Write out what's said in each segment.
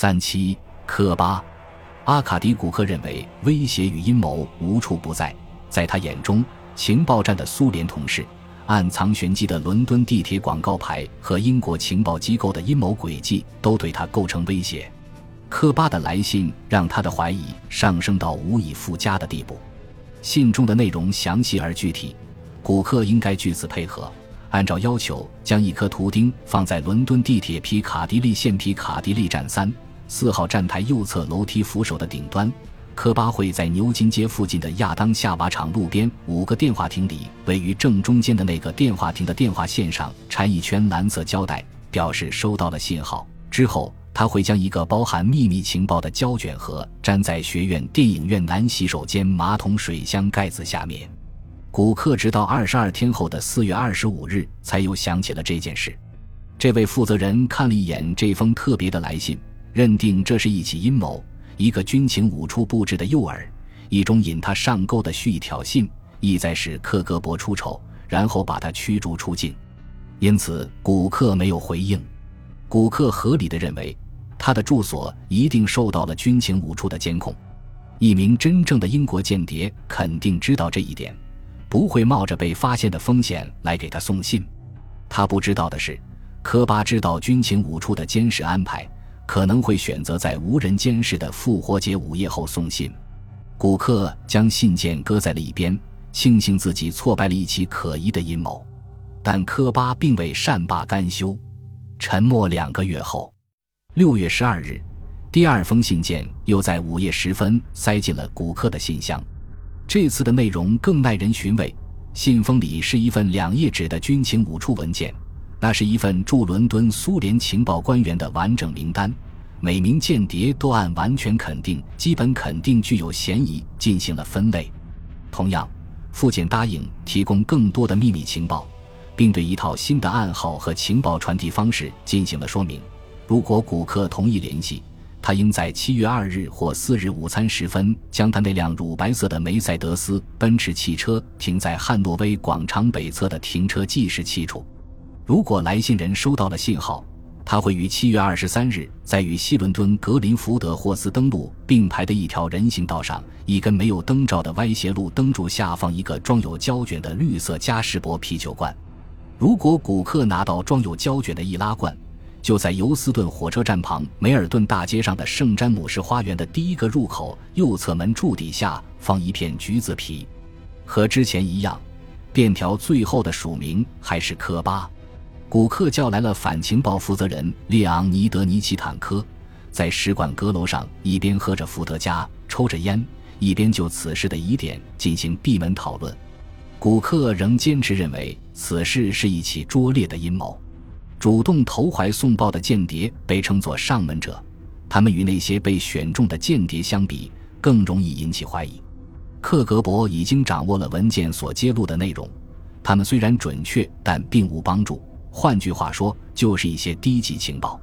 赞七科巴。阿卡迪古克认为威胁与阴谋无处不在，在他眼中，情报站的苏联同事、暗藏玄机的伦敦地铁广告牌和英国情报机构的阴谋诡计都对他构成威胁。科巴的来信让他的怀疑上升到无以复加的地步。信中的内容详细而具体，古克应该据此配合，按照要求将一颗图钉放在伦敦地铁皮卡迪利线皮卡迪利站3-4号站台右侧楼梯扶手的顶端。科巴会在牛津街附近的亚当夏娃厂路边5个电话亭里，位于正中间的那个电话亭的电话线上缠一圈蓝色胶带，表示收到了信号。之后他会将一个包含秘密情报的胶卷盒粘在学院电影院男洗手间马桶水箱盖子下面。古克直到22天后的4月25日才又想起了这件事。这位负责人看了一眼这封特别的来信，认定这是一起阴谋，一个军情五处布置的诱饵，一种引他上钩的蓄意挑衅，意在使克格勃出丑，然后把他驱逐出境。因此古克没有回应。古克合理地认为他的住所一定受到了军情五处的监控，一名真正的英国间谍肯定知道这一点，不会冒着被发现的风险来给他送信。他不知道的是，科巴知道军情五处的监视安排，可能会选择在无人监视的复活节午夜后送信。古克将信件搁在了一边，庆幸自己挫败了一起可疑的阴谋。但科巴并未善罢甘休。沉默2个月后，6月12日，第2封信件又在午夜10分塞进了古克的信箱。这次的内容更耐人寻味，信封里是一份2页纸的军情五处文件。那是一份驻伦敦苏联情报官员的完整名单，每名间谍都按完全肯定、基本肯定、具有嫌疑进行了分类。同样，附件答应提供更多的秘密情报，并对一套新的暗号和情报传递方式进行了说明。如果古克同意联系，他应在7月2日或4日午餐时分将他那辆乳白色的梅赛德斯奔驰汽车停在汉诺威广场北侧的停车计时器处。如果来信人收到了信号，他会于7月23日在与西伦敦格林福德霍斯登路并排的一条人行道上，一根没有灯罩的歪斜路灯柱下放一个装有胶卷的绿色嘉士伯啤酒罐。如果古克拿到装有胶卷的易拉罐，就在尤斯顿火车站旁梅尔顿大街上的圣詹姆士花园的第1个入口右侧门柱底下放一片橘子皮。和之前一样，便条最后的署名还是科巴。古克叫来了反情报负责人列昂尼德尼奇坦科，在使馆阁楼上一边喝着伏特加抽着烟，一边就此事的疑点进行闭门讨论。古克仍坚持认为此事是一起拙劣的阴谋。主动投怀送抱的间谍被称作上门者，他们与那些被选中的间谍相比，更容易引起怀疑。克格勃已经掌握了文件所揭露的内容，他们虽然准确，但并无帮助，换句话说，就是一些低级情报。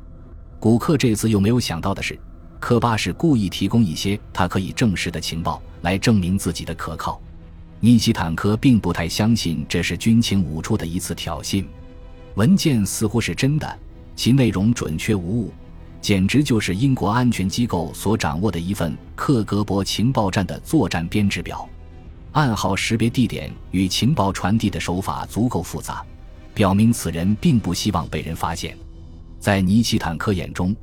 古克这次又没有想到的是，科巴是故意提供一些他可以证实的情报来证明自己的可靠。尼奇坦科并不太相信这是军情五处的一次挑衅。文件似乎是真的，其内容准确无误，简直就是英国安全机构所掌握的一份克格勃情报站的作战编制表。暗号识别地点与情报传递的手法足够复杂，表明此人并不希望被人发现。在尼奇坦科眼中，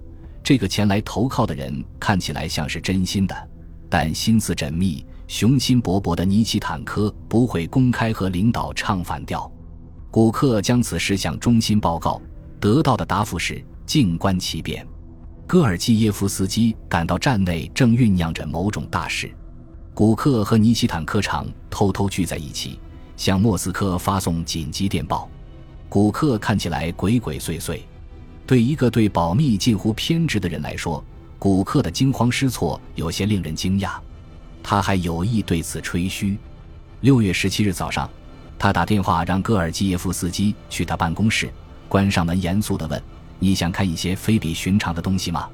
这个前来投靠的人看起来像是真心的，但心思缜密、雄心勃勃的尼奇坦科不会公开和领导唱反调。古克将此事向中心报告，得到的答复是静观其变。戈尔基耶夫斯基感到站内正酝酿着某种大事。古克和尼奇坦科长偷偷聚在一起，向莫斯科发送紧急电报。古克看起来鬼鬼祟祟，对一个对保密近乎偏执的人来说，古克的惊慌失措有些令人惊讶。他还有意对此吹嘘。6月17日早上，他打电话让戈尔基耶夫斯基去他办公室，关上门严肃地问：“你想看一些非比寻常的东西吗？”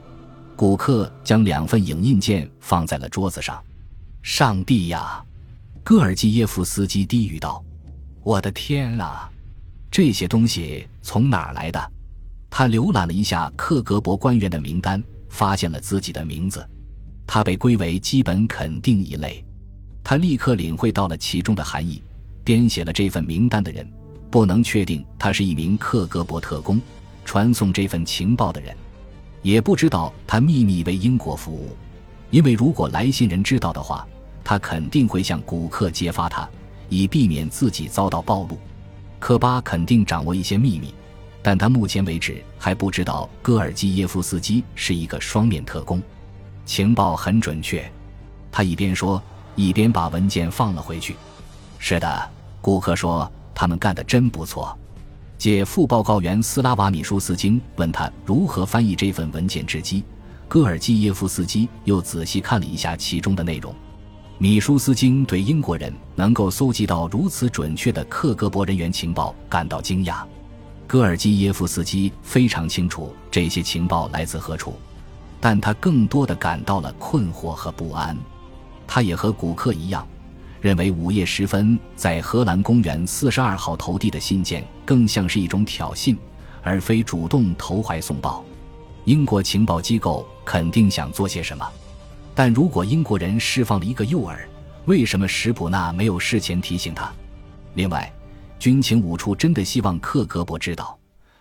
古克将2份影印件放在了桌子上。“上帝呀！”戈尔基耶夫斯基低语道，“我的天啊！这些东西从哪儿来的？”他浏览了一下克格勃官员的名单，发现了自己的名字，他被归为基本肯定一类。他立刻领会到了其中的含义，编写了这份名单的人不能确定他是一名克格勃特工，传送这份情报的人也不知道他秘密为英国服务，因为如果来信人知道的话，他肯定会向古克揭发他，以避免自己遭到暴露。科巴肯定掌握一些秘密，但他目前为止还不知道戈尔基耶夫斯基是一个双面特工。情报很准确，他一边说一边把文件放了回去。是的，古克说，他们干得真不错。解副报告员斯拉瓦米舒斯京问他如何翻译这份文件之机，戈尔基耶夫斯基又仔细看了一下其中的内容。米舒斯京对英国人能够搜集到如此准确的克格勃人员情报感到惊讶。戈尔基耶夫斯基非常清楚这些情报来自何处，但他更多地感到了困惑和不安。他也和古克一样，认为午夜时分在荷兰公园42号投递的信件更像是一种挑衅，而非主动投怀送抱。英国情报机构肯定想做些什么，但如果英国人释放了一个诱饵，为什么史普纳没有事前提醒他？另外，军情五处真的希望克格勃知道，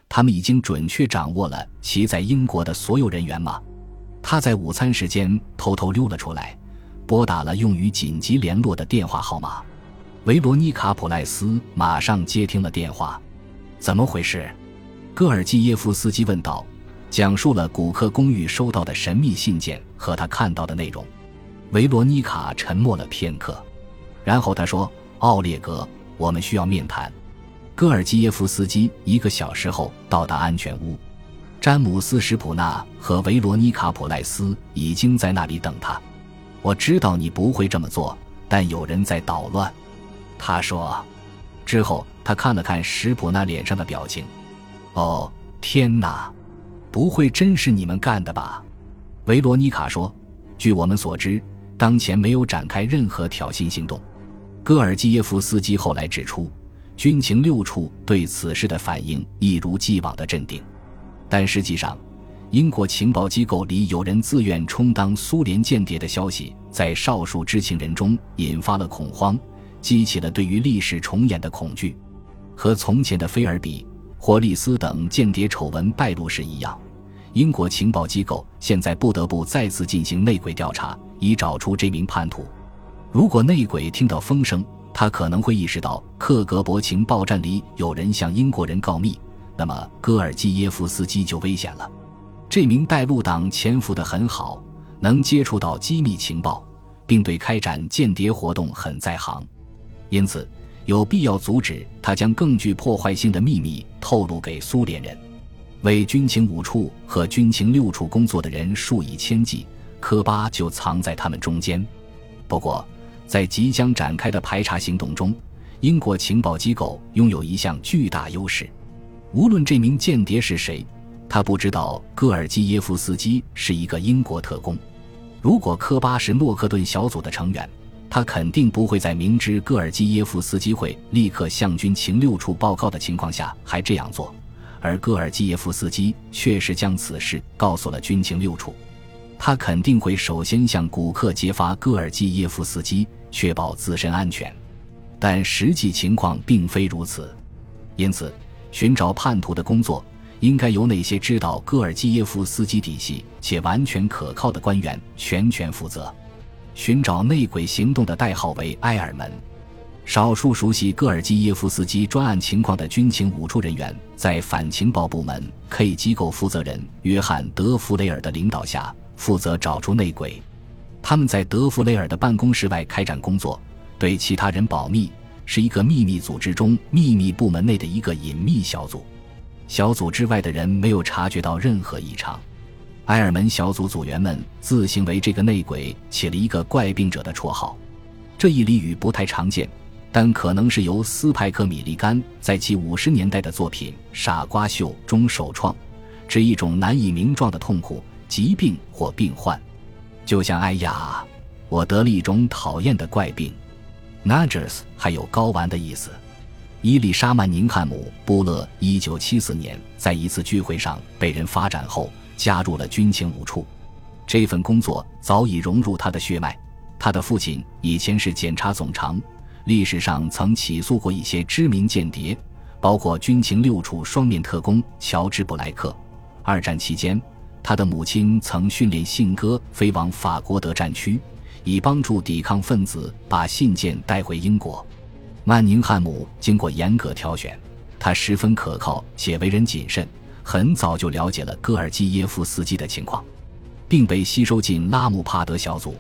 他们已经准确掌握了其在英国的所有人员吗？他在午餐时间偷偷溜了出来，拨打了用于紧急联络的电话号码。维罗妮卡·普赖斯马上接听了电话。怎么回事？戈尔基耶夫斯基问道，讲述了古克公寓收到的神秘信件和他看到的内容。维罗妮卡沉默了片刻，然后他说，奥列格，我们需要面谈。戈尔基耶夫斯基1个小时后到达安全屋，詹姆斯·史普纳和维罗妮卡·普赖斯已经在那里等他。我知道你不会这么做，但有人在捣乱，他说。之后他看了看史普纳脸上的表情。哦，天哪，不会真是你们干的吧？维罗妮卡说，据我们所知，当前没有展开任何挑衅行动。戈尔基耶夫斯基后来指出，军情六处对此事的反应一如既往的镇定，但实际上英国情报机构里有人自愿充当苏联间谍的消息在少数知情人中引发了恐慌，激起了对于历史重演的恐惧。和从前的菲尔比、霍利斯等间谍丑闻败露时一样，英国情报机构现在不得不再次进行内鬼调查，以找出这名叛徒。如果内鬼听到风声，他可能会意识到克格勃情报站里有人向英国人告密，那么戈尔基耶夫斯基就危险了。这名带路党潜伏得很好，能接触到机密情报，并对开展间谍活动很在行，因此有必要阻止他将更具破坏性的秘密透露给苏联人。为军情五处和军情六处工作的人数以千计，科巴就藏在他们中间。不过，在即将展开的排查行动中，英国情报机构拥有一项巨大优势。无论这名间谍是谁，他不知道戈尔基耶夫斯基是一个英国特工。如果科巴是诺克顿小组的成员，他肯定不会在明知戈尔基耶夫斯基会立刻向军情六处报告的情况下还这样做，而戈尔基耶夫斯基确实将此事告诉了军情六处。他肯定会首先向古克揭发戈尔基耶夫斯基，确保自身安全，但实际情况并非如此。因此，寻找叛徒的工作应该由那些知道戈尔基耶夫斯基底细且完全可靠的官员全权负责。寻找内鬼行动的代号为埃尔门。少数熟悉戈尔基耶夫斯基专案情况的军情五处人员在反情报部门 K 机构负责人约翰·德弗雷尔的领导下，负责找出内鬼。他们在德弗雷尔的办公室外开展工作，对其他人保密，是一个秘密组织中秘密部门内的一个隐秘小组。小组之外的人没有察觉到任何异常。埃尔门小组组员们自行为这个内鬼起了一个怪病者的绰号，这一俚语不太常见，但可能是由斯派克·米利甘在其50年代的作品《傻瓜秀》中首创，指一种难以名状的痛苦、疾病或病患，就像哎呀，我得了一种讨厌的怪病 Nudgers， 还有睾丸的意思。伊丽莎·曼宁汉姆·布勒1974年在一次聚会上被人发展后，加入了军情五处。这份工作早已融入他的血脉。他的父亲以前是检察总长，历史上曾起诉过一些知名间谍，包括军情六处双面特工乔治·布莱克。二战期间，他的母亲曾训练信鸽飞往法国德战区，以帮助抵抗分子把信件带回英国。曼宁汉姆经过严格挑选，他十分可靠且为人谨慎，很早就了解了戈尔基耶夫斯基的情况，并被吸收进拉姆帕德小组。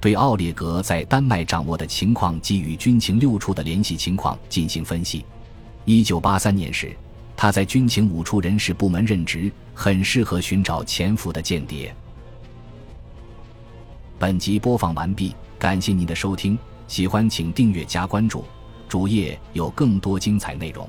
对奥列格在丹麦掌握的情况及与军情六处的联系情况进行分析。1983年时，他在军情五处人事部门任职，很适合寻找潜伏的间谍。本集播放完毕，感谢您的收听，喜欢请订阅加关注，主页有更多精彩内容。